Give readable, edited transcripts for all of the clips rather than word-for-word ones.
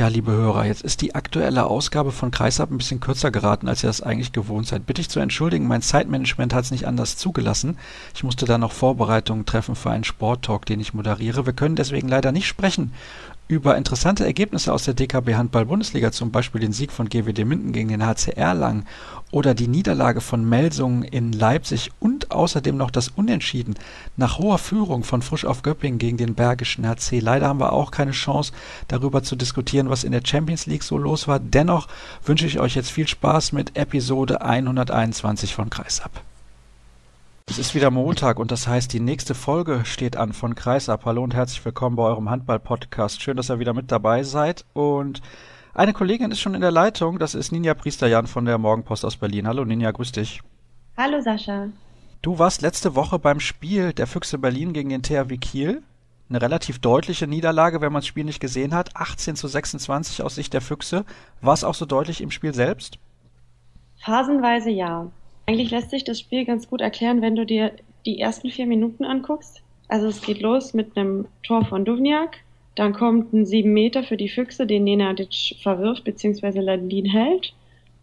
Ja, liebe Hörer, jetzt ist die aktuelle Ausgabe von Kreisab ein bisschen kürzer geraten, als ihr das eigentlich gewohnt seid. Bitte ich zu entschuldigen, mein Zeitmanagement hat es nicht anders zugelassen. Ich musste da noch Vorbereitungen treffen für einen Sporttalk, den ich moderiere. Wir können deswegen leider nicht sprechen über interessante Ergebnisse aus der DKB-Handball-Bundesliga, zum Beispiel den Sieg von GWD Minden gegen den HC Erlangen oder die Niederlage von Melsungen in Leipzig und außerdem noch das Unentschieden nach hoher Führung von Frisch auf Göppingen gegen den Bergischen HC. Leider haben wir auch keine Chance, darüber zu diskutieren, was in der Champions League so los war. Dennoch wünsche ich euch jetzt viel Spaß mit Episode 121 von Kreisab. Es ist wieder Montag und das heißt, die nächste Folge steht an von Kreisab. Hallo und herzlich willkommen bei eurem Handball-Podcast. Schön, dass ihr wieder mit dabei seid. Und eine Kollegin ist schon in der Leitung. Das ist Nina Priesterjahn von der Morgenpost aus Berlin. Hallo Ninja, grüß dich. Hallo Sascha. Du warst letzte Woche beim Spiel der Füchse Berlin gegen den THW Kiel. Eine relativ deutliche Niederlage, wenn man das Spiel nicht gesehen hat. 18:26 aus Sicht der Füchse. War es auch so deutlich im Spiel selbst? Phasenweise ja. Eigentlich lässt sich das Spiel ganz gut erklären, wenn du dir die ersten 4 Minuten anguckst. Also es geht los mit einem Tor von Duvnjak, dann kommt ein 7 Meter für die Füchse, den Nenadic verwirft bzw. Ladin hält.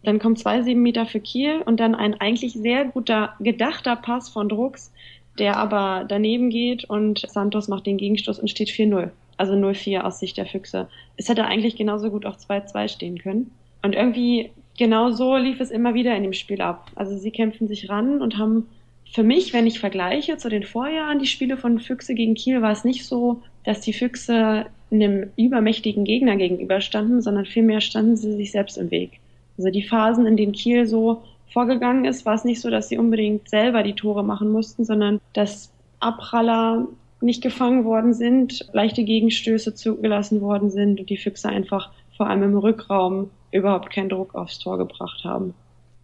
Dann kommen 2 7 Meter für Kiel und dann ein eigentlich sehr guter, gedachter Pass von Drux, der aber daneben geht und Santos macht den Gegenstoß und steht 4-0. Also 0-4 aus Sicht der Füchse. Es hätte eigentlich genauso gut auch 2-2 stehen können. Und irgendwie... genau so lief es immer wieder in dem Spiel ab. Also sie kämpfen sich ran und haben für mich, wenn ich vergleiche zu den Vorjahren, die Spiele von Füchse gegen Kiel, war es nicht so, dass die Füchse einem übermächtigen Gegner gegenüberstanden, sondern vielmehr standen sie sich selbst im Weg. Also die Phasen, in denen Kiel so vorgegangen ist, war es nicht so, dass sie unbedingt selber die Tore machen mussten, sondern dass Abpraller nicht gefangen worden sind, leichte Gegenstöße zugelassen worden sind und die Füchse einfach vor allem im Rückraum überhaupt keinen Druck aufs Tor gebracht haben.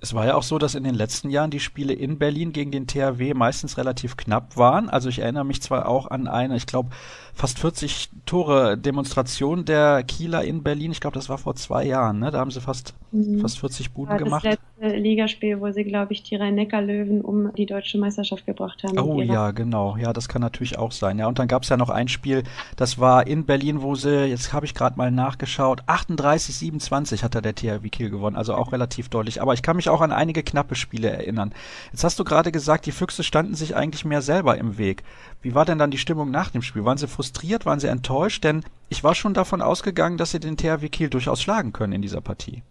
Es war ja auch so, dass in den letzten Jahren die Spiele in Berlin gegen den THW meistens relativ knapp waren. Also ich erinnere mich zwar auch an eine, ich glaube, fast 40 Tore Demonstration der Kieler in Berlin. Ich glaube, das war vor 2 Jahren. Ne? Da haben sie fast 40 Buden gemacht. Das letzte Ligaspiel, wo sie, glaube ich, die Rhein-Neckar-Löwen um die deutsche Meisterschaft gebracht haben. Oh ja, genau. Ja, das kann natürlich auch sein. Ja, und dann gab es ja noch ein Spiel, das war in Berlin, wo sie, jetzt habe ich gerade mal nachgeschaut, 38-27 hat da der THW Kiel gewonnen. Also auch relativ deutlich. Aber ich kann mich auch an einige knappe Spiele erinnern. Jetzt hast du gerade gesagt, die Füchse standen sich eigentlich mehr selber im Weg. Wie war denn dann die Stimmung nach dem Spiel? Waren sie frustriert? Waren sie enttäuscht? Denn ich war schon davon ausgegangen, dass sie den THW Kiel durchaus schlagen können in dieser Partie.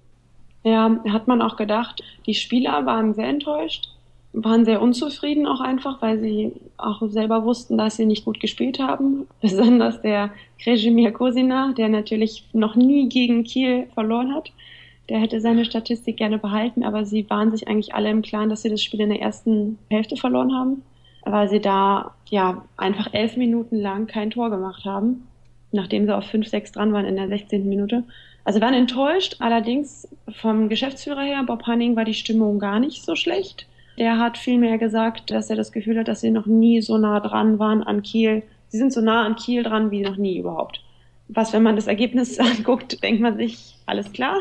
Ja, hat man auch gedacht. Die Spieler waren sehr enttäuscht, waren sehr unzufrieden auch einfach, weil sie auch selber wussten, dass sie nicht gut gespielt haben. Besonders der Kresimir Kozina, der natürlich noch nie gegen Kiel verloren hat. Der hätte seine Statistik gerne behalten, aber sie waren sich eigentlich alle im Klaren, dass sie das Spiel in der ersten Hälfte verloren haben, weil sie da ja einfach 11 Minuten lang kein Tor gemacht haben, nachdem sie auf 5-6 dran waren in der 16. Minute. Also waren enttäuscht, allerdings vom Geschäftsführer her, Bob Hanning, war die Stimmung gar nicht so schlecht. Der hat vielmehr gesagt, dass er das Gefühl hat, dass sie noch nie so nah dran waren an Kiel. Sie sind so nah an Kiel dran wie noch nie überhaupt. Was, wenn man das Ergebnis anguckt, denkt man sich, alles klar.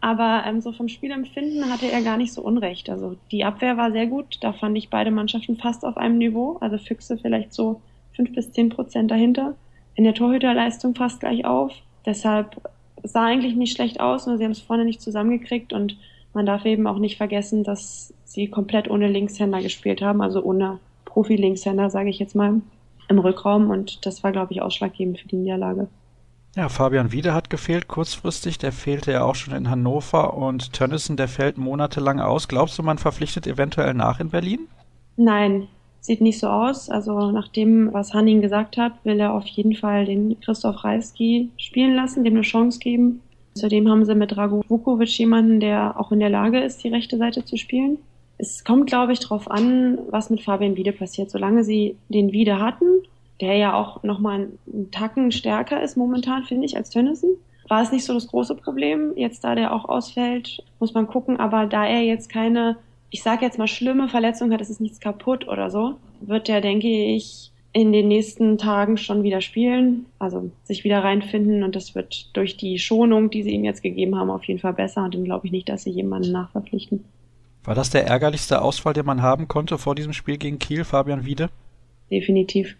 Aber so vom Spielempfinden hatte er gar nicht so unrecht. Also die Abwehr war sehr gut. Da fand ich beide Mannschaften fast auf einem Niveau. Also Füchse vielleicht so 5-10% dahinter. In der Torhüterleistung fast gleich auf. Deshalb sah eigentlich nicht schlecht aus, nur sie haben es vorne nicht zusammengekriegt. Und man darf eben auch nicht vergessen, dass sie komplett ohne Linkshänder gespielt haben. Also ohne Profi-Linkshänder, sage ich jetzt mal, im Rückraum. Und das war, glaube ich, ausschlaggebend für die Niederlage. Ja, Fabian Wiede hat gefehlt kurzfristig, der fehlte ja auch schon in Hannover und Tönnesen, der fällt monatelang aus. Glaubst du, man verpflichtet eventuell nach in Berlin? Nein, sieht nicht so aus. Also nach dem, was Hanning gesagt hat, will er auf jeden Fall den Christoph Reiski spielen lassen, dem eine Chance geben. Zudem haben sie mit Drago Vujović jemanden, der auch in der Lage ist, die rechte Seite zu spielen. Es kommt, glaube ich, darauf an, was mit Fabian Wiede passiert. Solange sie den Wiede hatten, der ja auch nochmal einen Tacken stärker ist momentan, finde ich, als Tönnesen, war es nicht so das große Problem. Jetzt, da der auch ausfällt, muss man gucken. Aber da er jetzt keine, ich sage jetzt mal, schlimme Verletzung hat, es ist nichts kaputt oder so, wird der, denke ich, in den nächsten Tagen schon wieder spielen, also sich wieder reinfinden. Und das wird durch die Schonung, die sie ihm jetzt gegeben haben, auf jeden Fall besser. Und dann glaube ich nicht, dass sie jemanden nachverpflichten. War das der ärgerlichste Ausfall, den man haben konnte vor diesem Spiel gegen Kiel, Fabian Wiede? Definitiv.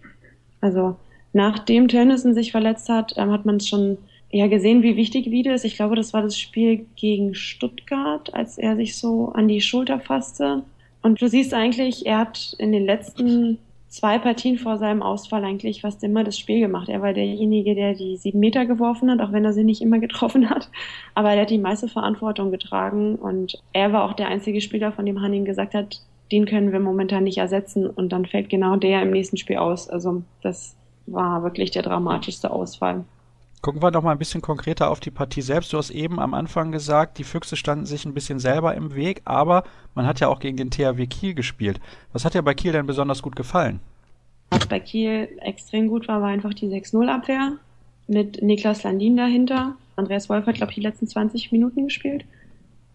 Also nachdem Tönnesen sich verletzt hat, hat man es schon ja gesehen, wie wichtig Wiede ist. Ich glaube, das war das Spiel gegen Stuttgart, als er sich so an die Schulter fasste. Und du siehst eigentlich, er hat in den letzten 2 Partien vor seinem Ausfall eigentlich fast immer das Spiel gemacht. Er war derjenige, der die 7 Meter geworfen hat, auch wenn er sie nicht immer getroffen hat. Aber er hat die meiste Verantwortung getragen und er war auch der einzige Spieler, von dem Hanning gesagt hat, den können wir momentan nicht ersetzen und dann fällt genau der im nächsten Spiel aus. Also das war wirklich der dramatischste Ausfall. Gucken wir doch mal ein bisschen konkreter auf die Partie selbst. Du hast eben am Anfang gesagt, die Füchse standen sich ein bisschen selber im Weg, aber man hat ja auch gegen den THW Kiel gespielt. Was hat dir bei Kiel denn besonders gut gefallen? Was bei Kiel extrem gut war, war einfach die 6-0-Abwehr mit Niklas Landin dahinter. Andreas Wolf hat, glaube ich, die letzten 20 Minuten gespielt.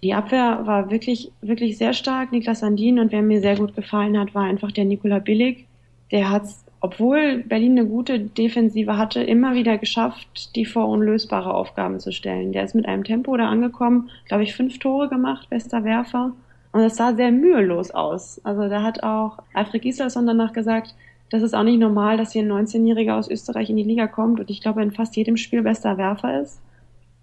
Die Abwehr war wirklich, wirklich sehr stark. Niklas Landin, und wer mir sehr gut gefallen hat, war einfach der Nikola Bilyk. Der hat's, obwohl Berlin eine gute Defensive hatte, immer wieder geschafft, die vor unlösbare Aufgaben zu stellen. Der ist mit einem Tempo da angekommen, glaube ich, 5 Tore gemacht, bester Werfer. Und das sah sehr mühelos aus. Also da hat auch Alfred Gislason danach gesagt, das ist auch nicht normal, dass hier ein 19-Jähriger aus Österreich in die Liga kommt und ich glaube, in fast jedem Spiel bester Werfer ist.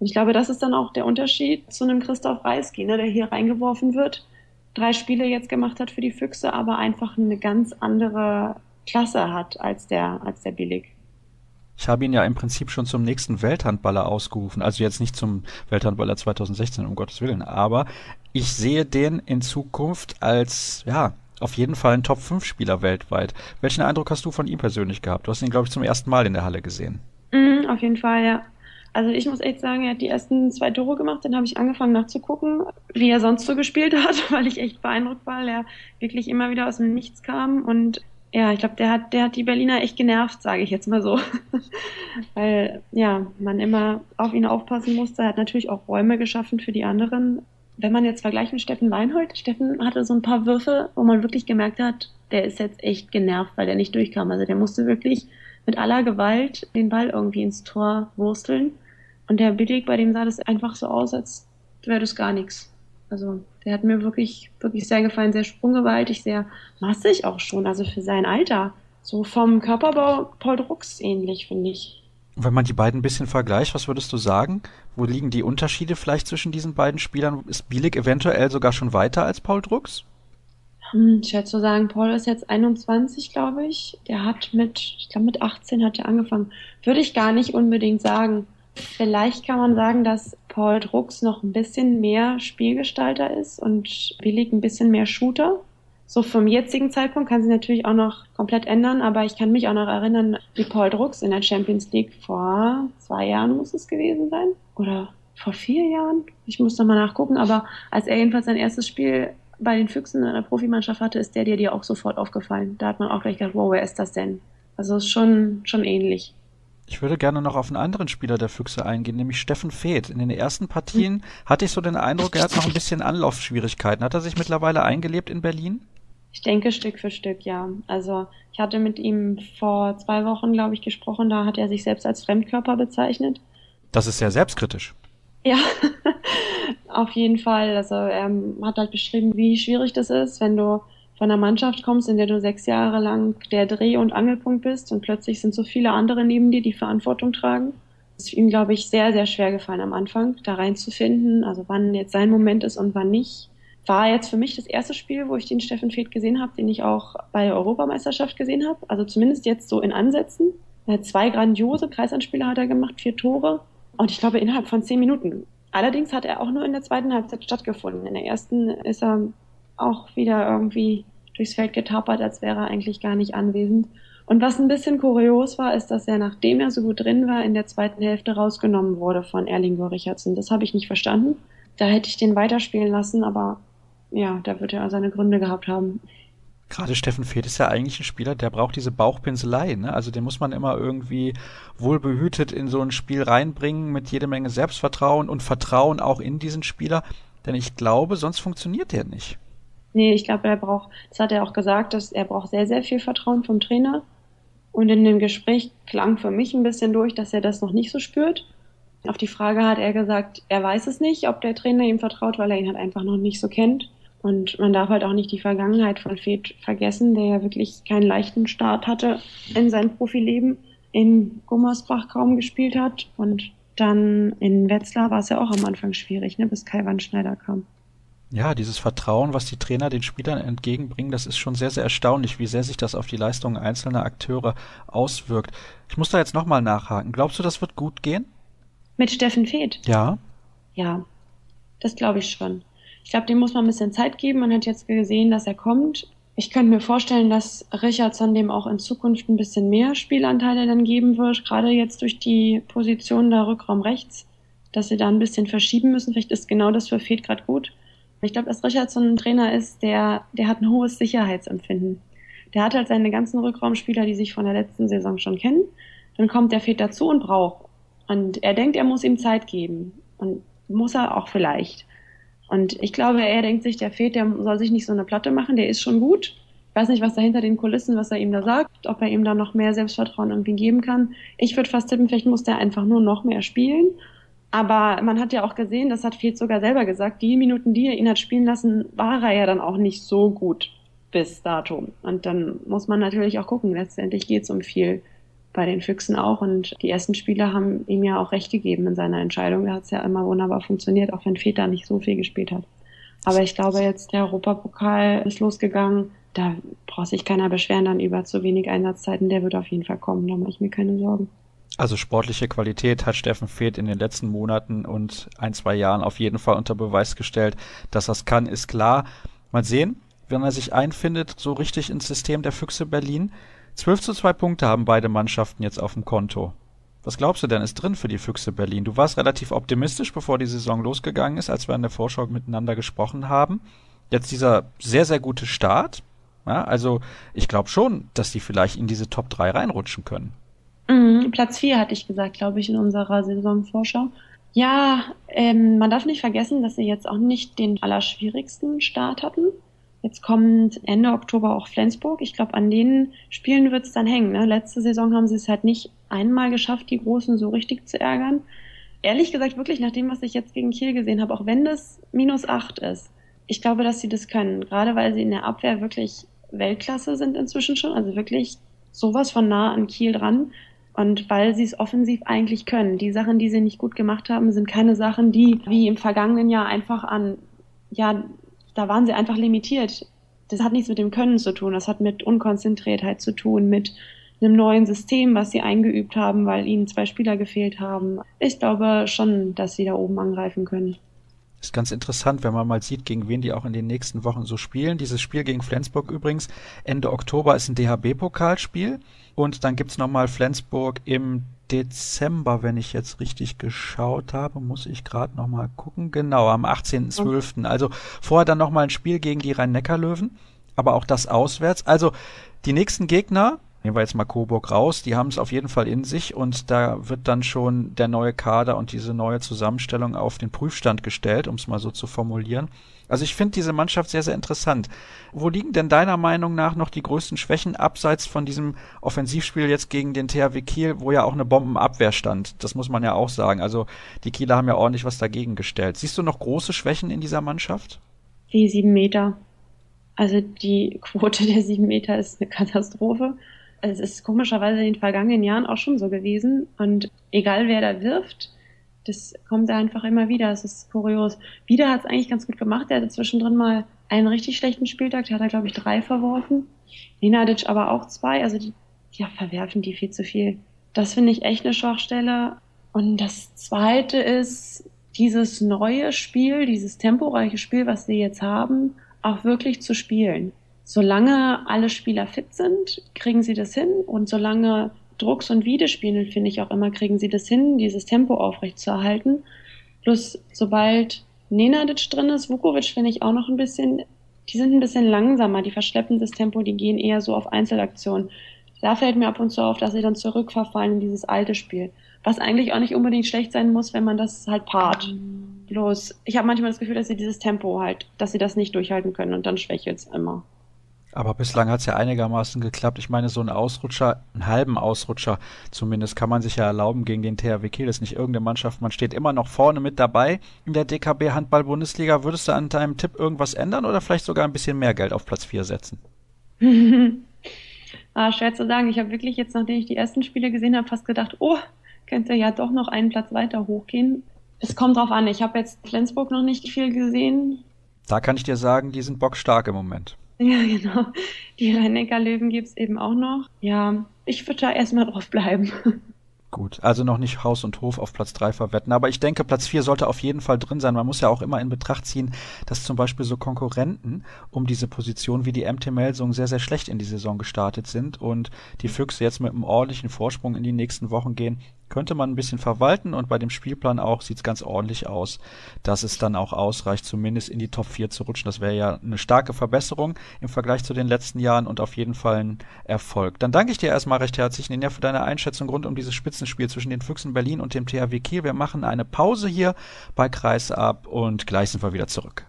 Und ich glaube, das ist dann auch der Unterschied zu einem Christoph Reiski, ne, der hier reingeworfen wird, 3 Spiele jetzt gemacht hat für die Füchse, aber einfach eine ganz andere Klasse hat als der Bilyk. Ich habe ihn ja im Prinzip schon zum nächsten Welthandballer ausgerufen, also jetzt nicht zum Welthandballer 2016, um Gottes Willen, aber ich sehe den in Zukunft als, ja, auf jeden Fall ein Top-5-Spieler weltweit. Welchen Eindruck hast du von ihm persönlich gehabt? Du hast ihn, glaube ich, zum ersten Mal in der Halle gesehen. Auf jeden Fall, ja. Also ich muss echt sagen, er hat die ersten 2 Tore gemacht, dann habe ich angefangen nachzugucken, wie er sonst so gespielt hat, weil ich echt beeindruckt war, weil er wirklich immer wieder aus dem Nichts kam und ja, ich glaube, der hat die Berliner echt genervt, sage ich jetzt mal so. Weil, ja, man immer auf ihn aufpassen musste. Er hat natürlich auch Räume geschaffen für die anderen. Wenn man jetzt vergleicht mit Steffen Weinhold, Steffen hatte so ein paar Würfe, wo man wirklich gemerkt hat, der ist jetzt echt genervt, weil der nicht durchkam. Also der musste wirklich mit aller Gewalt den Ball irgendwie ins Tor wursteln. Und der Bilyk, bei dem sah das einfach so aus, als wäre das gar nichts. Also der hat mir wirklich, wirklich sehr gefallen, sehr sprunggewaltig, sehr massig auch schon, also für sein Alter. So vom Körperbau Paul Drux ähnlich, finde ich. Wenn man die beiden ein bisschen vergleicht, was würdest du sagen? Wo liegen die Unterschiede vielleicht zwischen diesen beiden Spielern? Ist Bilyk eventuell sogar schon weiter als Paul Drux? Ich würde so sagen, Paul ist jetzt 21, glaube ich. Der hat mit 18 hat er angefangen. Würde ich gar nicht unbedingt sagen. Vielleicht kann man sagen, dass Paul Drux noch ein bisschen mehr Spielgestalter ist und Bilyk ein bisschen mehr Shooter. So vom jetzigen Zeitpunkt kann sich natürlich auch noch komplett ändern, aber ich kann mich auch noch erinnern, wie Paul Drux in der Champions League vor 2 Jahren muss es gewesen sein oder vor 4 Jahren. Ich muss nochmal nachgucken, aber als er jedenfalls sein erstes Spiel bei den Füchsen in einer Profimannschaft hatte, ist der dir auch sofort aufgefallen. Da hat man auch gleich gedacht, wow, wer ist das denn? Also ist schon ähnlich. Ich würde gerne noch auf einen anderen Spieler der Füchse eingehen, nämlich Steffen Fäth. In den ersten Partien hatte ich so den Eindruck, er hat noch ein bisschen Anlaufschwierigkeiten. Hat er sich mittlerweile eingelebt in Berlin? Ich denke Stück für Stück, ja. Also ich hatte mit ihm vor 2 Wochen, glaube ich, gesprochen. Da hat er sich selbst als Fremdkörper bezeichnet. Das ist sehr selbstkritisch. Ja, auf jeden Fall. Also er hat halt beschrieben, wie schwierig das ist, wenn du von einer Mannschaft kommst, in der du 6 Jahre lang der Dreh- und Angelpunkt bist und plötzlich sind so viele andere neben dir, die Verantwortung tragen. Es ist ihm, glaube ich, sehr, sehr schwer gefallen am Anfang, da reinzufinden, also wann jetzt sein Moment ist und wann nicht. War jetzt für mich das erste Spiel, wo ich den Steffen Fäth gesehen habe, den ich auch bei der Europameisterschaft gesehen habe, also zumindest jetzt so in Ansätzen. Er hat 2 grandiose Kreisanspiele hat er gemacht, 4 Tore und ich glaube innerhalb von 10 Minuten. Allerdings hat er auch nur in der zweiten Halbzeit stattgefunden. In der ersten ist er auch wieder irgendwie durchs Feld getapert, als wäre er eigentlich gar nicht anwesend. Und was ein bisschen kurios war, ist, dass er, nachdem er so gut drin war, in der zweiten Hälfte rausgenommen wurde von Erlingur Richardsson. Das habe ich nicht verstanden. Da hätte ich den weiterspielen lassen, aber ja, da wird er seine Gründe gehabt haben. Gerade Steffen Fäth ist ja eigentlich ein Spieler, der braucht diese Bauchpinselei, ne? Also den muss man immer irgendwie wohlbehütet in so ein Spiel reinbringen, mit jede Menge Selbstvertrauen und Vertrauen auch in diesen Spieler. Denn ich glaube, sonst funktioniert der nicht. Nee, ich glaube, das hat er auch gesagt, dass er braucht sehr, sehr viel Vertrauen vom Trainer. Und in dem Gespräch klang für mich ein bisschen durch, dass er das noch nicht so spürt. Auf die Frage hat er gesagt, er weiß es nicht, ob der Trainer ihm vertraut, weil er ihn halt einfach noch nicht so kennt. Und man darf halt auch nicht die Vergangenheit von Fäth vergessen, der ja wirklich keinen leichten Start hatte in sein Profileben, in Gummersbach kaum gespielt hat und Dann in Wetzlar war es ja auch am Anfang schwierig, ne, bis Kai Wandschneider kam. Ja, dieses Vertrauen, was die Trainer den Spielern entgegenbringen, das ist schon sehr, sehr erstaunlich, wie sehr sich das auf die Leistungen einzelner Akteure auswirkt. Ich muss da jetzt nochmal nachhaken. Glaubst du, das wird gut gehen? Mit Steffen Fäth? Ja. Ja, das glaube ich schon. Ich glaube, dem muss man ein bisschen Zeit geben. Man hat jetzt gesehen, dass er kommt. Ich könnte mir vorstellen, dass Richardsson dem auch in Zukunft ein bisschen mehr Spielanteile dann geben wird, gerade jetzt durch die Position da Rückraum rechts, dass sie da ein bisschen verschieben müssen. Vielleicht ist genau das für Fäth gerade gut. Ich glaube, dass Richardsson ein Trainer ist, der hat ein hohes Sicherheitsempfinden. Der hat halt seine ganzen Rückraumspieler, die sich von der letzten Saison schon kennen. Dann kommt der Fäth dazu und braucht. Und er denkt, er muss ihm Zeit geben. Und muss er auch vielleicht. Und ich glaube, er denkt sich, der Fäth, der soll sich nicht so eine Platte machen, der ist schon gut. Ich weiß nicht, was da hinter den Kulissen, was er ihm da sagt, ob er ihm da noch mehr Selbstvertrauen irgendwie geben kann. Ich würde fast tippen, vielleicht muss der einfach nur noch mehr spielen. Aber man hat ja auch gesehen, das hat Fäth sogar selber gesagt, die Minuten, die er ihn hat spielen lassen, war er ja dann auch nicht so gut bis dato. Und dann muss man natürlich auch gucken, letztendlich geht es um viel bei den Füchsen auch. Und die ersten Spieler haben ihm ja auch recht gegeben in seiner Entscheidung. Da hat es ja immer wunderbar funktioniert, auch wenn Fäth da nicht so viel gespielt hat. Aber ich glaube jetzt, der Europapokal ist losgegangen. Da braucht sich keiner beschweren dann über zu wenig Einsatzzeiten. Der wird auf jeden Fall kommen, da mache ich mir keine Sorgen. Also sportliche Qualität hat Steffen Fäth in den letzten Monaten und 1-2 Jahren auf jeden Fall unter Beweis gestellt. Dass das kann, ist klar. Mal sehen, wenn er sich einfindet, so richtig ins System der Füchse Berlin. 12:2 Punkte haben beide Mannschaften jetzt auf dem Konto. Was glaubst du denn, ist drin für die Füchse Berlin? Du warst relativ optimistisch, bevor die Saison losgegangen ist, als wir in der Vorschau miteinander gesprochen haben. Jetzt dieser sehr, sehr gute Start. Ja, also ich glaube schon, dass die vielleicht in diese Top 3 reinrutschen können. Platz 4 hatte ich gesagt, glaube ich, in unserer Saisonvorschau. Ja, man darf nicht vergessen, dass sie jetzt auch nicht den allerschwierigsten Start hatten. Jetzt kommt Ende Oktober auch Flensburg. Ich glaube, an den Spielen wird es dann hängen. Ne? Letzte Saison haben sie es halt nicht einmal geschafft, die Großen so richtig zu ärgern. Ehrlich gesagt, wirklich nach dem, was ich jetzt gegen Kiel gesehen habe, auch wenn das -8 ist, ich glaube, dass sie das können. Gerade weil sie in der Abwehr wirklich Weltklasse sind inzwischen schon. Also wirklich sowas von nah an Kiel dran. Und weil sie es offensiv eigentlich können. Die Sachen, die sie nicht gut gemacht haben, sind keine Sachen, die wie im vergangenen Jahr einfach an, ja, da waren sie einfach limitiert. Das hat nichts mit dem Können zu tun. Das hat mit Unkonzentriertheit zu tun, mit einem neuen System, was sie eingeübt haben, weil ihnen 2 Spieler gefehlt haben. Ich glaube schon, dass sie da oben angreifen können. Ist ganz interessant, wenn man mal sieht, gegen wen die auch in den nächsten Wochen so spielen. Dieses Spiel gegen Flensburg übrigens, Ende Oktober ist ein DHB-Pokalspiel. Und dann gibt's nochmal Flensburg im Dezember, wenn ich jetzt richtig geschaut habe, muss ich gerade nochmal gucken. Genau, am 18.12. Okay. Also vorher dann nochmal ein Spiel gegen die Rhein-Neckar-Löwen, aber auch das auswärts. Also die nächsten Gegner, nehmen wir jetzt mal Coburg raus, die haben es auf jeden Fall in sich und da wird dann schon der neue Kader und diese neue Zusammenstellung auf den Prüfstand gestellt, um es mal so zu formulieren. Also ich finde diese Mannschaft sehr, sehr interessant. Wo liegen denn deiner Meinung nach noch die größten Schwächen abseits von diesem Offensivspiel jetzt gegen den THW Kiel, wo ja auch eine Bombenabwehr stand? Das muss man ja auch sagen. Also die Kieler haben ja ordentlich was dagegen gestellt. Siehst du noch große Schwächen in dieser Mannschaft? Die 7 Meter. Also die Quote der 7 Meter ist eine Katastrophe. Es ist komischerweise in den vergangenen Jahren auch schon so gewesen. Und egal, wer da wirft, das kommt einfach immer wieder. Das ist kurios. Wiede hat es eigentlich ganz gut gemacht. Er hatte zwischendrin mal einen richtig schlechten Spieltag. Da hat er, glaube ich, 3 verworfen. Nenadic aber auch 2. Also die verwerfen die viel zu viel. Das finde ich echt eine Schwachstelle. Und das Zweite ist, dieses neue Spiel, dieses temporeiche Spiel, was sie jetzt haben, auch wirklich zu spielen. Solange alle Spieler fit sind, kriegen sie das hin. Und solange Drux und Wiede spielen, finde ich auch immer, kriegen sie das hin, dieses Tempo aufrechtzuerhalten. Plus, sobald Nenadic drin ist, Vujović finde ich auch noch ein bisschen, die sind ein bisschen langsamer, die verschleppen das Tempo, die gehen eher so auf Einzelaktionen. Da fällt mir ab und zu auf, dass sie dann zurückverfallen in dieses alte Spiel. Was eigentlich auch nicht unbedingt schlecht sein muss, wenn man das halt paart. Bloß, ich habe manchmal das Gefühl, dass sie dieses Tempo halt, dass sie das nicht durchhalten können und dann schwächelt es immer. Aber bislang hat's ja einigermaßen geklappt. Ich meine, so einen Ausrutscher, einen halben Ausrutscher zumindest, kann man sich ja erlauben gegen den THW Kiel. Das ist nicht irgendeine Mannschaft. Man steht immer noch vorne mit dabei in der DKB-Handball-Bundesliga. Würdest du an deinem Tipp irgendwas ändern oder vielleicht sogar ein bisschen mehr Geld auf Platz 4 setzen? Schwer zu sagen. Ich habe wirklich jetzt, nachdem ich die ersten Spiele gesehen habe, fast gedacht, oh, könnte ja doch noch einen Platz weiter hochgehen. Es kommt drauf an, ich habe jetzt Flensburg noch nicht viel gesehen. Da kann ich dir sagen, die sind bockstark im Moment. Ja, genau. Die Rhein-Neckar-Löwen gibt es eben auch noch. Ja, ich würde da erstmal drauf bleiben. Gut, also noch nicht Haus und Hof auf Platz 3 verwetten, aber ich denke, Platz 4 sollte auf jeden Fall drin sein. Man muss ja auch immer in Betracht ziehen, dass zum Beispiel so Konkurrenten um diese Position wie die MT Melsungen sehr, sehr schlecht in die Saison gestartet sind und die Füchse jetzt mit einem ordentlichen Vorsprung in die nächsten Wochen gehen, könnte man ein bisschen verwalten und bei dem Spielplan auch sieht es ganz ordentlich aus, dass es dann auch ausreicht, zumindest in die Top 4 zu rutschen. Das wäre ja eine starke Verbesserung im Vergleich zu den letzten Jahren und auf jeden Fall ein Erfolg. Dann danke ich dir erstmal recht herzlich, Nina, für deine Einschätzung rund um dieses Spitzen Spiel zwischen den Füchsen Berlin und dem THW Kiel. Wir machen eine Pause hier bei Kreisab und gleich sind wir wieder zurück.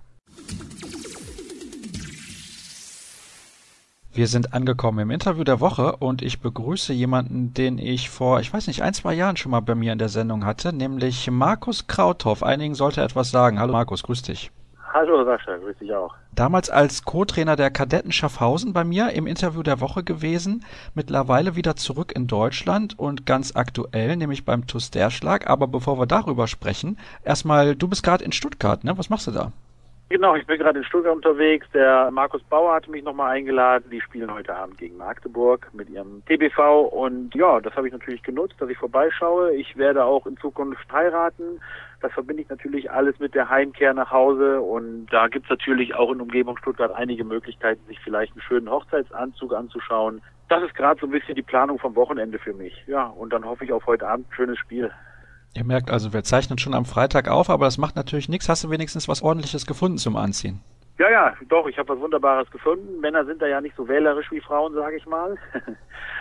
Wir sind angekommen im Interview der Woche und ich begrüße jemanden, den ich vor, ich weiß nicht, 1-2 Jahren schon mal bei mir in der Sendung hatte, nämlich Markus Krauthoff. Einigen sollte etwas sagen. Hallo Markus, grüß dich. Hallo Sascha, grüß dich auch. Damals als Co-Trainer der Kadetten Schaffhausen bei mir im Interview der Woche gewesen, mittlerweile wieder zurück in Deutschland und ganz aktuell, nämlich beim TUS Derschlag. Aber bevor wir darüber sprechen, erstmal, du bist gerade in Stuttgart, ne? Was machst du da? Genau, ich bin gerade in Stuttgart unterwegs. Der Markus Bauer hatte mich nochmal eingeladen. Die spielen heute Abend gegen Magdeburg mit ihrem TBV. Und ja, das habe ich natürlich genutzt, dass ich vorbeischaue. Ich werde auch in Zukunft heiraten. Das verbinde ich natürlich alles mit der Heimkehr nach Hause. Und da gibt es natürlich auch in Umgebung Stuttgart einige Möglichkeiten, sich vielleicht einen schönen Hochzeitsanzug anzuschauen. Das ist gerade so ein bisschen die Planung vom Wochenende für mich. Ja, und dann hoffe ich auf heute Abend ein schönes Spiel. Ihr merkt also, wir zeichnen schon am Freitag auf, aber das macht natürlich nichts. Hast du wenigstens was Ordentliches gefunden zum Anziehen? Ja, ja, doch, ich habe was Wunderbares gefunden. Männer sind da ja nicht so wählerisch wie Frauen, sage ich mal.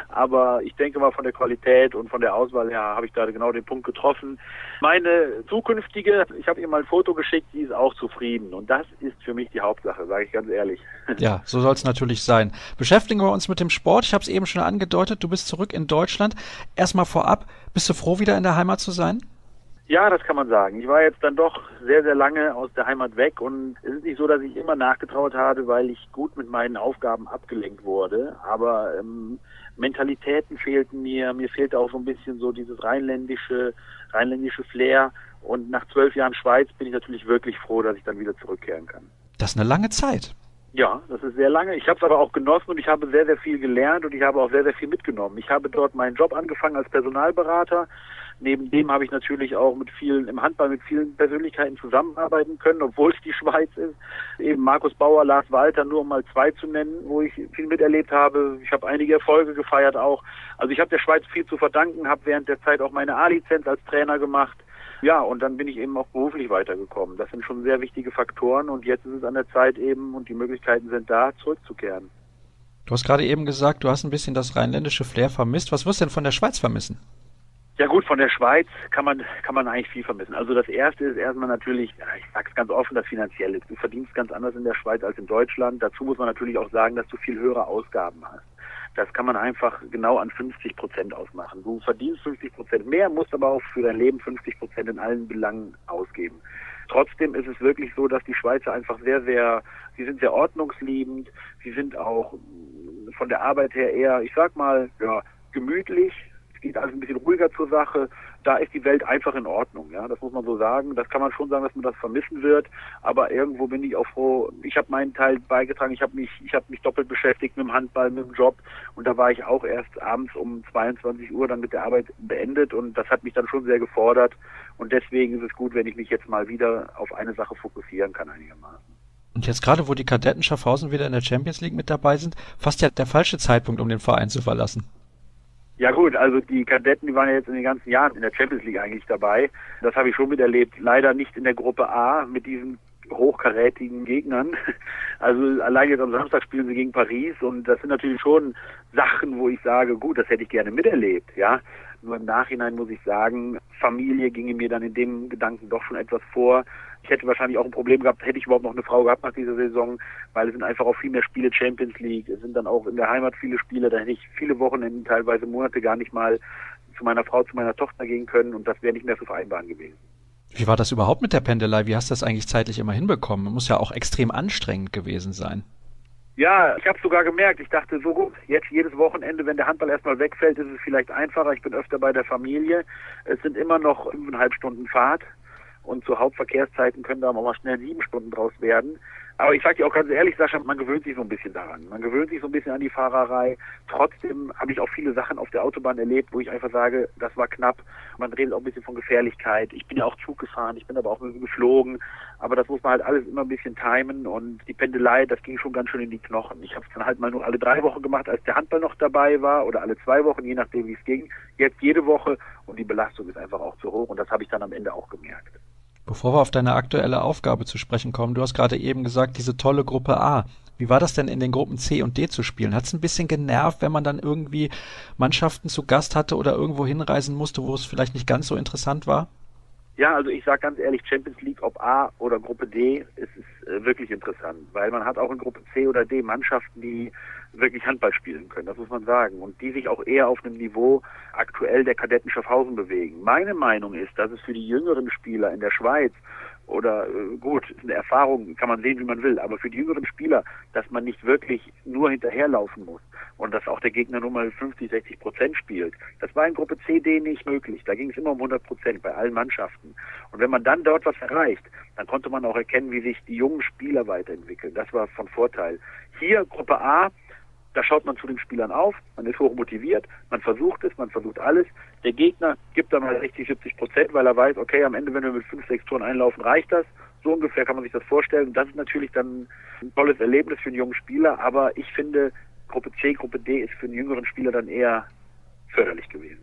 Aber ich denke mal, von der Qualität und von der Auswahl her habe ich da genau den Punkt getroffen. Meine zukünftige, ich habe ihr mal ein Foto geschickt, die ist auch zufrieden. Und das ist für mich die Hauptsache, sage ich ganz ehrlich. Ja, so soll es natürlich sein. Beschäftigen wir uns mit dem Sport. Ich habe es eben schon angedeutet, du bist zurück in Deutschland. Erstmal vorab, bist du froh, wieder in der Heimat zu sein? Ja, das kann man sagen. Ich war jetzt dann doch sehr, sehr lange aus der Heimat weg und es ist nicht so, dass ich immer nachgetrauert habe, weil ich gut mit meinen Aufgaben abgelenkt wurde, aber Mentalitäten fehlten mir, fehlte auch so ein bisschen so dieses rheinländische Flair und nach 12 Jahren Schweiz bin ich natürlich wirklich froh, dass ich dann wieder zurückkehren kann. Das ist eine lange Zeit. Ja, das ist sehr lange. Ich habe es aber auch genossen und ich habe sehr, sehr viel gelernt und ich habe auch sehr, sehr viel mitgenommen. Ich habe dort meinen Job angefangen als Personalberater. Neben dem habe ich natürlich auch im Handball mit vielen Persönlichkeiten zusammenarbeiten können, obwohl es die Schweiz ist. Eben Markus Bauer, Lars Walter, nur um mal 2 zu nennen, wo ich viel miterlebt habe. Ich habe einige Erfolge gefeiert auch. Also ich habe der Schweiz viel zu verdanken, habe während der Zeit auch meine A-Lizenz als Trainer gemacht. Ja, und dann bin ich eben auch beruflich weitergekommen. Das sind schon sehr wichtige Faktoren und jetzt ist es an der Zeit eben und die Möglichkeiten sind da, zurückzukehren. Du hast gerade eben gesagt, du hast ein bisschen das rheinländische Flair vermisst. Was wirst du denn von der Schweiz vermissen? Ja gut, von der Schweiz kann man eigentlich viel vermissen. Also das Erste ist erstmal natürlich, ich sag's ganz offen, das Finanzielle. Du verdienst ganz anders in der Schweiz als in Deutschland. Dazu muss man natürlich auch sagen, dass du viel höhere Ausgaben hast. Das kann man einfach genau an 50% ausmachen. Du verdienst 50% mehr, musst aber auch für dein Leben 50% in allen Belangen ausgeben. Trotzdem ist es wirklich so, dass die Schweizer einfach sie sind sehr ordnungsliebend, sie sind auch von der Arbeit her eher, ich sag mal, ja, gemütlich, geht alles ein bisschen ruhiger zur Sache, da ist die Welt einfach in Ordnung, ja, das muss man so sagen, das kann man schon sagen, dass man das vermissen wird, aber irgendwo bin ich auch froh, ich habe meinen Teil beigetragen, ich habe mich doppelt beschäftigt mit dem Handball, mit dem Job und da war ich auch erst abends um 22 Uhr dann mit der Arbeit beendet und das hat mich dann schon sehr gefordert und deswegen ist es gut, wenn ich mich jetzt mal wieder auf eine Sache fokussieren kann einigermaßen. Und jetzt gerade, wo die Kadetten Schaffhausen wieder in der Champions League mit dabei sind, fast ja der falsche Zeitpunkt, um den Verein zu verlassen. Ja gut, also die Kadetten, die waren ja jetzt in den ganzen Jahren in der Champions League eigentlich dabei. Das habe ich schon miterlebt. Leider nicht in der Gruppe A mit diesen hochkarätigen Gegnern. Also allein jetzt am Samstag spielen sie gegen Paris und das sind natürlich schon Sachen, wo ich sage, gut, das hätte ich gerne miterlebt, ja. Nur im Nachhinein muss ich sagen, Familie ginge mir dann in dem Gedanken doch schon etwas vor. Ich hätte wahrscheinlich auch ein Problem gehabt, hätte ich überhaupt noch eine Frau gehabt nach dieser Saison, weil es sind einfach auch viel mehr Spiele Champions League, es sind dann auch in der Heimat viele Spiele, da hätte ich viele Wochenenden, teilweise Monate gar nicht mal zu meiner Frau, zu meiner Tochter gehen können und das wäre nicht mehr zu vereinbaren gewesen. Wie war das überhaupt mit der Pendelei? Wie hast du das eigentlich zeitlich immer hinbekommen? Muss ja auch extrem anstrengend gewesen sein. Ja, ich habe sogar gemerkt, ich dachte so gut, jetzt jedes Wochenende, wenn der Handball erstmal wegfällt, ist es vielleicht einfacher. Ich bin öfter bei der Familie. Es sind immer noch 5,5 Stunden Fahrt und zu Hauptverkehrszeiten können da auch mal schnell 7 Stunden draus werden. Aber ich sage dir auch ganz ehrlich, Sascha, man gewöhnt sich so ein bisschen daran. Man gewöhnt sich so ein bisschen an die Fahrerei. Trotzdem habe ich auch viele Sachen auf der Autobahn erlebt, wo ich einfach sage, das war knapp. Man redet auch ein bisschen von Gefährlichkeit. Ich bin ja auch Zug gefahren, ich bin aber auch geflogen. Aber das muss man halt alles immer ein bisschen timen. Und die Pendelei, das ging schon ganz schön in die Knochen. Ich habe es dann halt mal nur alle 3 Wochen gemacht, als der Handball noch dabei war. Oder alle 2 Wochen, je nachdem, wie es ging. Jetzt jede Woche. Und die Belastung ist einfach auch zu hoch. Und das habe ich dann am Ende auch gemerkt. Bevor wir auf deine aktuelle Aufgabe zu sprechen kommen, du hast gerade eben gesagt, diese tolle Gruppe A. Wie war das denn in den Gruppen C und D zu spielen? Hat es ein bisschen genervt, wenn man dann irgendwie Mannschaften zu Gast hatte oder irgendwo hinreisen musste, wo es vielleicht nicht ganz so interessant war? Ja, also ich sage ganz ehrlich, Champions League, ob A oder Gruppe D, es ist wirklich interessant, weil man hat auch in Gruppe C oder D Mannschaften, die wirklich Handball spielen können, das muss man sagen, und die sich auch eher auf einem Niveau aktuell der Kadetten Schaffhausen bewegen. Meine Meinung ist, dass es für die jüngeren Spieler in der Schweiz oder gut, ist eine Erfahrung, kann man sehen, wie man will, aber für die jüngeren Spieler, dass man nicht wirklich nur hinterherlaufen muss und dass auch der Gegner nur mal 50-60% spielt. Das war in Gruppe C, D nicht möglich. Da ging es immer um 100% bei allen Mannschaften. Und wenn man dann dort was erreicht, dann konnte man auch erkennen, wie sich die jungen Spieler weiterentwickeln. Das war von Vorteil. Hier Gruppe A, da schaut man zu den Spielern auf, man ist hoch motiviert, man versucht es, man versucht alles. Der Gegner gibt dann mal 60-70%, weil er weiß, okay, am Ende, wenn wir mit 5-6 Toren einlaufen, reicht das. So ungefähr kann man sich das vorstellen. Und das ist natürlich dann ein tolles Erlebnis für einen jungen Spieler. Aber ich finde, Gruppe C, Gruppe D ist für einen jüngeren Spieler dann eher förderlich gewesen.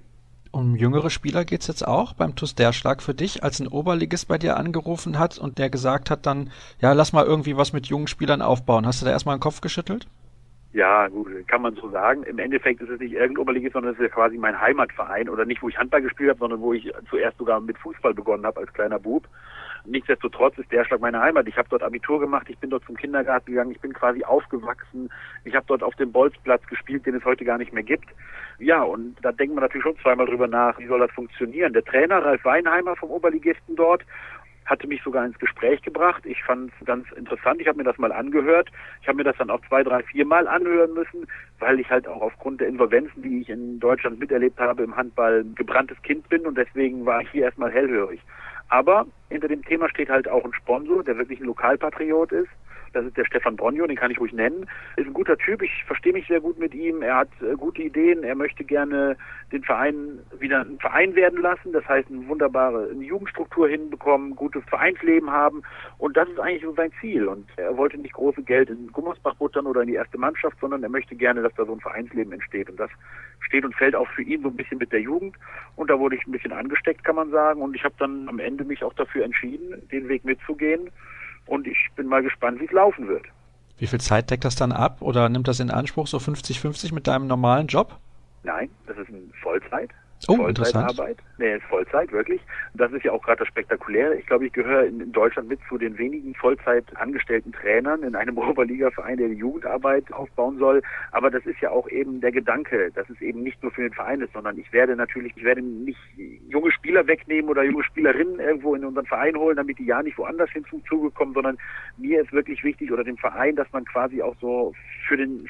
Um jüngere Spieler geht's jetzt auch beim TuS Derschlag für dich, als ein Oberligist bei dir angerufen hat und der gesagt hat dann, ja, lass mal irgendwie was mit jungen Spielern aufbauen. Hast du da erstmal den Kopf geschüttelt? Ja, gut, kann man so sagen. Im Endeffekt ist es nicht irgendein Oberligist, sondern es ist ja quasi mein Heimatverein oder nicht, wo ich Handball gespielt habe, sondern wo ich zuerst sogar mit Fußball begonnen habe als kleiner Bub. Nichtsdestotrotz ist Derschlag meine Heimat. Ich habe dort Abitur gemacht, ich bin dort zum Kindergarten gegangen, ich bin quasi aufgewachsen. Ich habe dort auf dem Bolzplatz gespielt, den es heute gar nicht mehr gibt. Ja, und da denkt man natürlich schon zweimal drüber nach, wie soll das funktionieren. Der Trainer Ralf Weinheimer vom Oberligisten dort hatte mich sogar ins Gespräch gebracht. Ich fand es ganz interessant. Ich habe mir das mal angehört. Ich habe mir das dann auch 2, 3, 4 Mal anhören müssen, weil ich halt auch aufgrund der Insolvenzen, die ich in Deutschland miterlebt habe, im Handball ein gebranntes Kind bin. Und deswegen war ich hier erstmal hellhörig. Aber hinter dem Thema steht halt auch ein Sponsor, der wirklich ein Lokalpatriot ist. Das ist der Stefan Bronjo, den kann ich ruhig nennen. Ist ein guter Typ, ich verstehe mich sehr gut mit ihm. Er hat gute Ideen, er möchte gerne den Verein wieder ein Verein werden lassen. Das heißt, eine wunderbare Jugendstruktur hinbekommen, gutes Vereinsleben haben. Und das ist eigentlich so sein Ziel. Und er wollte nicht große Geld in Gummersbach buttern oder in die erste Mannschaft, sondern er möchte gerne, dass da so ein Vereinsleben entsteht. Und das steht und fällt auch für ihn so ein bisschen mit der Jugend. Und da wurde ich ein bisschen angesteckt, kann man sagen. Und ich habe dann am Ende mich auch dafür entschieden, den Weg mitzugehen. Und ich bin mal gespannt, wie es laufen wird. Wie viel Zeit deckt das dann ab oder nimmt das in Anspruch, so 50-50 mit deinem normalen Job? Nein, das ist ein Vollzeit. Oh, interessant. Nee, ist Vollzeit, wirklich. Das ist ja auch gerade das Spektakuläre. Ich glaube, ich gehöre in Deutschland mit zu den wenigen Vollzeit angestellten Trainern in einem Oberliga-Verein, der die Jugendarbeit aufbauen soll. Aber das ist ja auch eben der Gedanke, dass es eben nicht nur für den Verein ist, sondern ich werde nicht junge Spieler wegnehmen oder junge Spielerinnen irgendwo in unseren Verein holen, damit die ja nicht woanders hin zum Zuge kommen, sondern mir ist wirklich wichtig oder dem Verein, dass man quasi auch so für den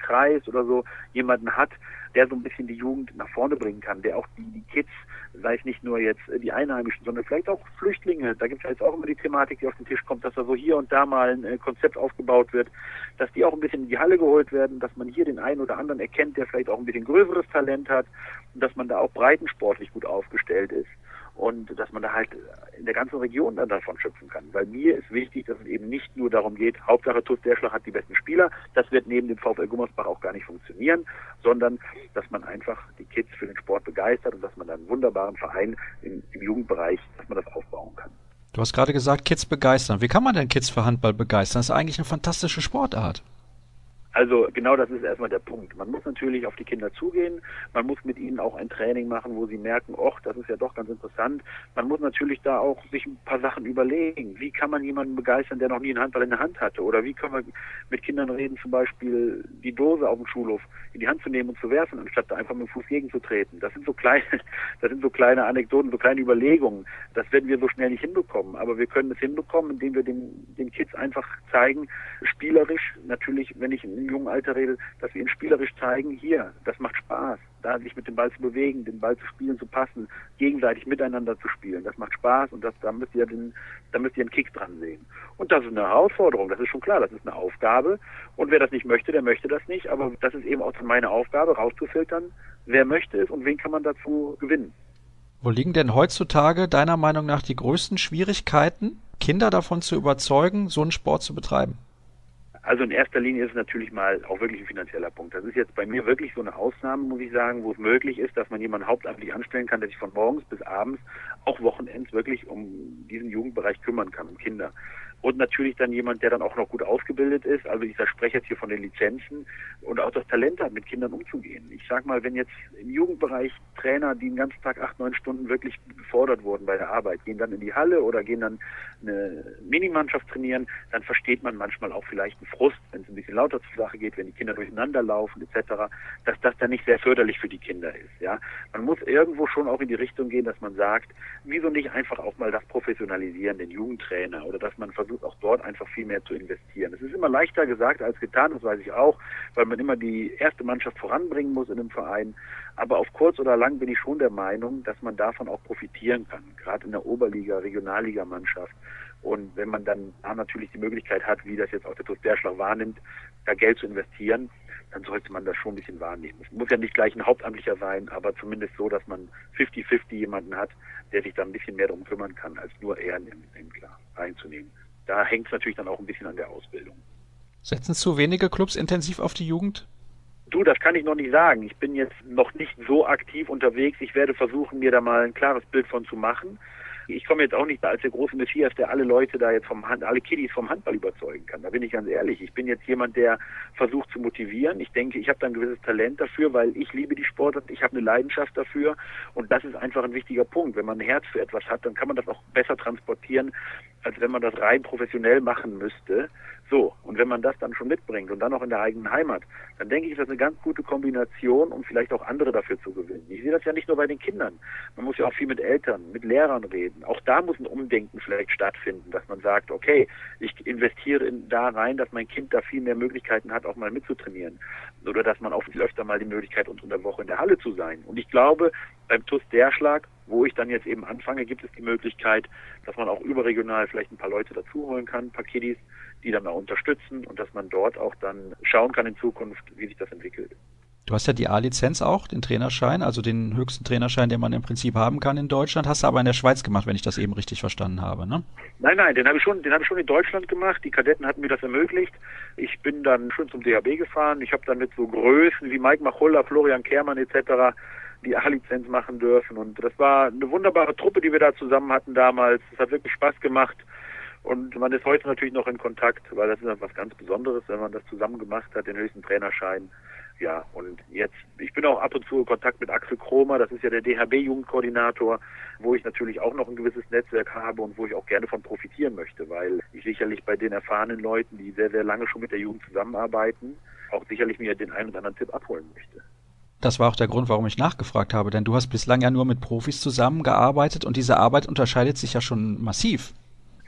Kreis oder so jemanden hat, der so ein bisschen die Jugend nach vorne bringen kann, der auch die Kids, sei es nicht nur jetzt die Einheimischen, sondern vielleicht auch Flüchtlinge, da gibt es ja jetzt auch immer die Thematik, die auf den Tisch kommt, dass da so hier und da mal ein Konzept aufgebaut wird, dass die auch ein bisschen in die Halle geholt werden, dass man hier den einen oder anderen erkennt, der vielleicht auch ein bisschen größeres Talent hat und dass man da auch breitensportlich gut aufgestellt ist. Und dass man da halt in der ganzen Region dann davon schöpfen kann. Weil mir ist wichtig, dass es eben nicht nur darum geht, Hauptsache TuS Derschlag hat die besten Spieler. Das wird neben dem VfL Gummersbach auch gar nicht funktionieren, sondern dass man einfach die Kids für den Sport begeistert und dass man dann einen wunderbaren Verein im Jugendbereich, dass man das aufbauen kann. Du hast gerade gesagt, Kids begeistern. Wie kann man denn Kids für Handball begeistern? Das ist eigentlich eine fantastische Sportart. Also genau das ist erstmal der Punkt. Man muss natürlich auf die Kinder zugehen, man muss mit ihnen auch ein Training machen, wo sie merken, och, das ist ja doch ganz interessant. Man muss natürlich da auch sich ein paar Sachen überlegen. Wie kann man jemanden begeistern, der noch nie einen Handball in der Hand hatte? Oder wie können wir mit Kindern reden, zum Beispiel die Dose auf dem Schulhof in die Hand zu nehmen und zu werfen, anstatt da einfach mit dem Fuß gegenzutreten? Das sind so kleine Anekdoten, so kleine Überlegungen. Das werden wir so schnell nicht hinbekommen. Aber wir können es hinbekommen, indem wir den Kids einfach zeigen, spielerisch, natürlich, wenn ich im jungen Alter rede, dass wir ihn spielerisch zeigen, hier, das macht Spaß, da sich mit dem Ball zu bewegen, den Ball zu spielen, zu passen, gegenseitig miteinander zu spielen, das macht Spaß und da müsst ihr einen Kick dran sehen. Und das ist eine Herausforderung, das ist schon klar, das ist eine Aufgabe und wer das nicht möchte, der möchte das nicht, aber das ist eben auch meine Aufgabe, rauszufiltern, wer möchte es und wen kann man dazu gewinnen. Wo liegen denn heutzutage deiner Meinung nach die größten Schwierigkeiten, Kinder davon zu überzeugen, so einen Sport zu betreiben? Also in erster Linie ist es natürlich mal auch wirklich ein finanzieller Punkt. Das ist jetzt bei mir wirklich so eine Ausnahme, muss ich sagen, wo es möglich ist, dass man jemanden hauptamtlich anstellen kann, der sich von morgens bis abends, auch Wochenends, wirklich um diesen Jugendbereich kümmern kann, um Kinder. Und natürlich dann jemand, der dann auch noch gut ausgebildet ist. Also ich spreche jetzt hier von den Lizenzen und auch das Talent hat, mit Kindern umzugehen. Ich sag mal, wenn jetzt im Jugendbereich Trainer, die den ganzen Tag 8-9 Stunden wirklich gefordert wurden bei der Arbeit, gehen dann in die Halle oder gehen dann eine Minimannschaft trainieren, dann versteht man manchmal auch vielleicht einen Frust, wenn es ein bisschen lauter zur Sache geht, wenn die Kinder durcheinander laufen etc., dass das dann nicht sehr förderlich für die Kinder ist. Ja, man muss irgendwo schon auch in die Richtung gehen, dass man sagt, wieso nicht einfach auch mal das professionalisieren, den Jugendtrainer, oder dass man versucht, auch dort einfach viel mehr zu investieren. Es ist immer leichter gesagt als getan, das weiß ich auch, weil man immer die erste Mannschaft voranbringen muss in einem Verein. Aber auf kurz oder lang bin ich schon der Meinung, dass man davon auch profitieren kann, gerade in der Oberliga, Regionalligamannschaft. Und wenn man dann natürlich die Möglichkeit hat, wie das jetzt auch der TUS Derschlag wahrnimmt, da Geld zu investieren, dann sollte man das schon ein bisschen wahrnehmen. Es muss ja nicht gleich ein Hauptamtlicher sein, aber zumindest so, dass man 50-50 jemanden hat, der sich da ein bisschen mehr darum kümmern kann, als nur Ehrenämter reinzunehmen. Da hängt es natürlich dann auch ein bisschen an der Ausbildung. Setzen zu wenige Clubs intensiv auf die Jugend? Du, das kann ich noch nicht sagen. Ich bin jetzt noch nicht so aktiv unterwegs. Ich werde versuchen, mir da mal ein klares Bild von zu machen. Ich komme jetzt auch nicht als der große Messias, der alle Leute da jetzt alle Kiddies vom Handball überzeugen kann. Da bin ich ganz ehrlich. Ich bin jetzt jemand, der versucht zu motivieren. Ich denke, ich habe da ein gewisses Talent dafür, weil ich liebe die Sportart, ich habe eine Leidenschaft dafür und das ist einfach ein wichtiger Punkt. Wenn man ein Herz für etwas hat, dann kann man das auch besser transportieren, als wenn man das rein professionell machen müsste. So, und wenn man das dann schon mitbringt und dann auch in der eigenen Heimat, dann denke ich, ist das eine ganz gute Kombination, um vielleicht auch andere dafür zu gewinnen. Ich sehe das ja nicht nur bei den Kindern. Man muss ja auch viel mit Eltern, mit Lehrern reden. Auch da muss ein Umdenken vielleicht stattfinden, dass man sagt, okay, ich investiere da rein, dass mein Kind da viel mehr Möglichkeiten hat, auch mal mitzutrainieren. Oder dass man auch öfter mal die Möglichkeit hat, unter der Woche in der Halle zu sein. Und ich glaube, beim TUS Derschlag, wo ich dann jetzt eben anfange, gibt es die Möglichkeit, dass man auch überregional vielleicht ein paar Leute dazu holen kann, ein paar Kiddies, die dann auch unterstützen und dass man dort auch dann schauen kann in Zukunft, wie sich das entwickelt. Du hast ja die A-Lizenz auch, den Trainerschein, also den höchsten Trainerschein, den man im Prinzip haben kann in Deutschland. Hast du aber in der Schweiz gemacht, wenn ich das eben richtig verstanden habe, ne? Nein, den habe ich schon in Deutschland gemacht. Die Kadetten hatten mir das ermöglicht. Ich bin dann schon zum DKB gefahren. Ich habe dann mit so Größen wie Mike Machulla, Florian Kehrmann etc. die A-Lizenz machen dürfen. Und das war eine wunderbare Truppe, die wir da zusammen hatten damals. Es hat wirklich Spaß gemacht. Und man ist heute natürlich noch in Kontakt, weil das ist etwas ganz Besonderes, wenn man das zusammen gemacht hat, den höchsten Trainerschein. Ja, und jetzt, ich bin auch ab und zu in Kontakt mit Axel Kromer, das ist ja der DHB-Jugendkoordinator, wo ich natürlich auch noch ein gewisses Netzwerk habe und wo ich auch gerne von profitieren möchte, weil ich sicherlich bei den erfahrenen Leuten, die sehr, sehr lange schon mit der Jugend zusammenarbeiten, auch sicherlich mir den einen oder anderen Tipp abholen möchte. Das war auch der Grund, warum ich nachgefragt habe, denn du hast bislang ja nur mit Profis zusammengearbeitet und diese Arbeit unterscheidet sich ja schon massiv.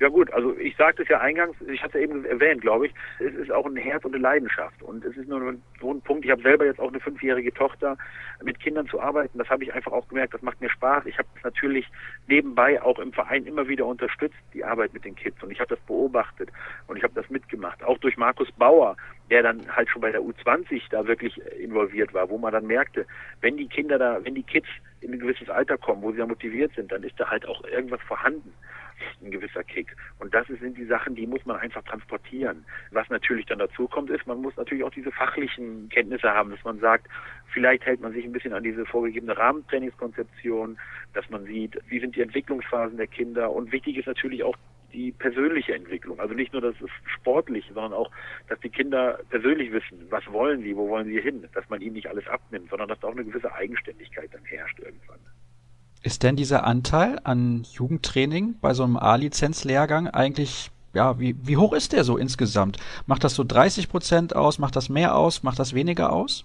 Ja gut, also ich sagte es ja eingangs, ich hatte es ja eben erwähnt, glaube ich, es ist auch ein Herz und eine Leidenschaft und es ist nur so ein Punkt, ich habe selber jetzt auch eine 5-jährige Tochter, mit Kindern zu arbeiten, das habe ich einfach auch gemerkt, das macht mir Spaß, ich habe es natürlich nebenbei auch im Verein immer wieder unterstützt, die Arbeit mit den Kids und ich habe das beobachtet und ich habe das mitgemacht, auch durch Markus Bauer, der dann halt schon bei der U20 da wirklich involviert war, wo man dann merkte, wenn die Kids in ein gewisses Alter kommen, wo sie ja motiviert sind, dann ist da halt auch irgendwas vorhanden, ein gewisser Kick. Und das sind die Sachen, die muss man einfach transportieren. Was natürlich dann dazu kommt, ist, man muss natürlich auch diese fachlichen Kenntnisse haben, dass man sagt, vielleicht hält man sich ein bisschen an diese vorgegebene Rahmentrainingskonzeption, dass man sieht, wie sind die Entwicklungsphasen der Kinder. Und wichtig ist natürlich auch die persönliche Entwicklung. Also nicht nur das sportlich, sondern auch, dass die Kinder persönlich wissen, was wollen sie, wo wollen sie hin, dass man ihnen nicht alles abnimmt, sondern dass da auch eine gewisse Eigenständigkeit dann herrscht irgendwann. Ist denn dieser Anteil an Jugendtraining bei so einem A-Lizenz-Lehrgang eigentlich, ja, wie hoch ist der so insgesamt? Macht das so 30% aus? Macht das mehr aus? Macht das weniger aus?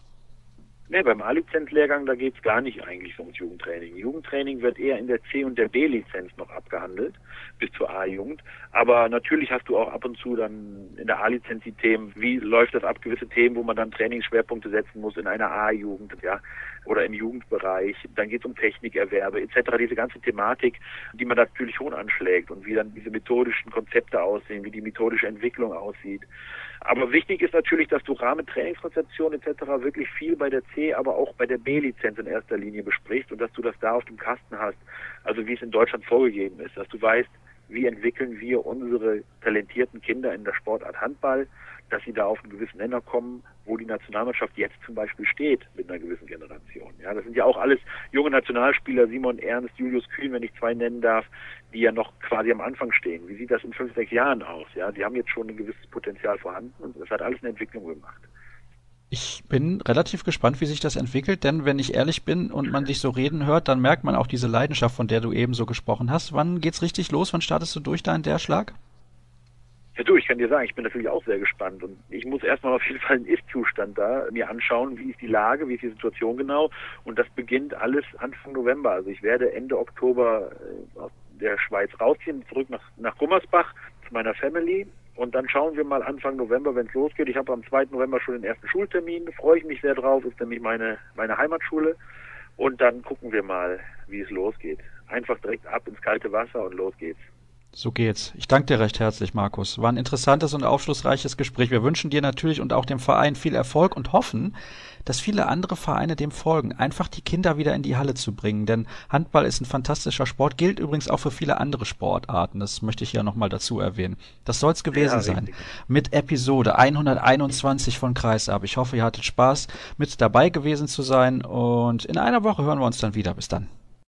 Nee, beim A-Lizenz-Lehrgang, da geht's gar nicht eigentlich so ums Jugendtraining. Jugendtraining wird eher in der C- und der B-Lizenz noch abgehandelt, bis zur A-Jugend. Aber natürlich hast du auch ab und zu dann in der A-Lizenz die Themen, wie läuft das ab, gewisse Themen, wo man dann Trainingsschwerpunkte setzen muss in einer A-Jugend, ja, oder im Jugendbereich. Dann geht's um Technikerwerbe etc., diese ganze Thematik, die man natürlich schon anschlägt und wie dann diese methodischen Konzepte aussehen, wie die methodische Entwicklung aussieht. Aber wichtig ist natürlich, dass du Rahmen, Trainingskonzeption etc. wirklich viel bei der C, aber auch bei der B-Lizenz in erster Linie besprichst und dass du das da auf dem Kasten hast, also wie es in Deutschland vorgegeben ist, dass du weißt, wie entwickeln wir unsere talentierten Kinder in der Sportart Handball, dass sie da auf einen gewissen Nenner kommen, wo die Nationalmannschaft jetzt zum Beispiel steht mit einer gewissen Generation. Ja, das sind ja auch alles junge Nationalspieler, Simon Ernst, Julius Kühn, wenn ich zwei nennen darf, die ja noch quasi am Anfang stehen. Wie sieht das in 5, 6 Jahren aus? Ja, die haben jetzt schon ein gewisses Potenzial vorhanden und das hat alles eine Entwicklung gemacht. Ich bin relativ gespannt, wie sich das entwickelt, denn wenn ich ehrlich bin und man dich so reden hört, dann merkt man auch diese Leidenschaft, von der du eben so gesprochen hast. Wann geht's richtig los? Wann startest du durch da in Derschlag? Ja, du, ich kann dir sagen, ich bin natürlich auch sehr gespannt und ich muss erstmal auf jeden Fall einen Ist-Zustand da mir anschauen, wie ist die Lage, wie ist die Situation genau und das beginnt alles Anfang November. Also ich werde Ende Oktober aus der Schweiz rausziehen, zurück nach Gummersbach zu meiner Family. Und dann schauen wir mal Anfang November, wenn es losgeht. Ich habe am 2. November schon den ersten Schultermin, freue ich mich sehr drauf, ist nämlich meine Heimatschule. Und dann gucken wir mal, wie es losgeht. Einfach direkt ab ins kalte Wasser und los geht's. So geht's. Ich danke dir recht herzlich, Markus. War ein interessantes und aufschlussreiches Gespräch. Wir wünschen dir natürlich und auch dem Verein viel Erfolg und hoffen, dass viele andere Vereine dem folgen, einfach die Kinder wieder in die Halle zu bringen. Denn Handball ist ein fantastischer Sport, gilt übrigens auch für viele andere Sportarten. Das möchte ich ja nochmal dazu erwähnen. Das soll's gewesen sein. Mit Episode 121 von Kreisab. Ich hoffe, ihr hattet Spaß, mit dabei gewesen zu sein. Und in einer Woche hören wir uns dann wieder. Bis dann.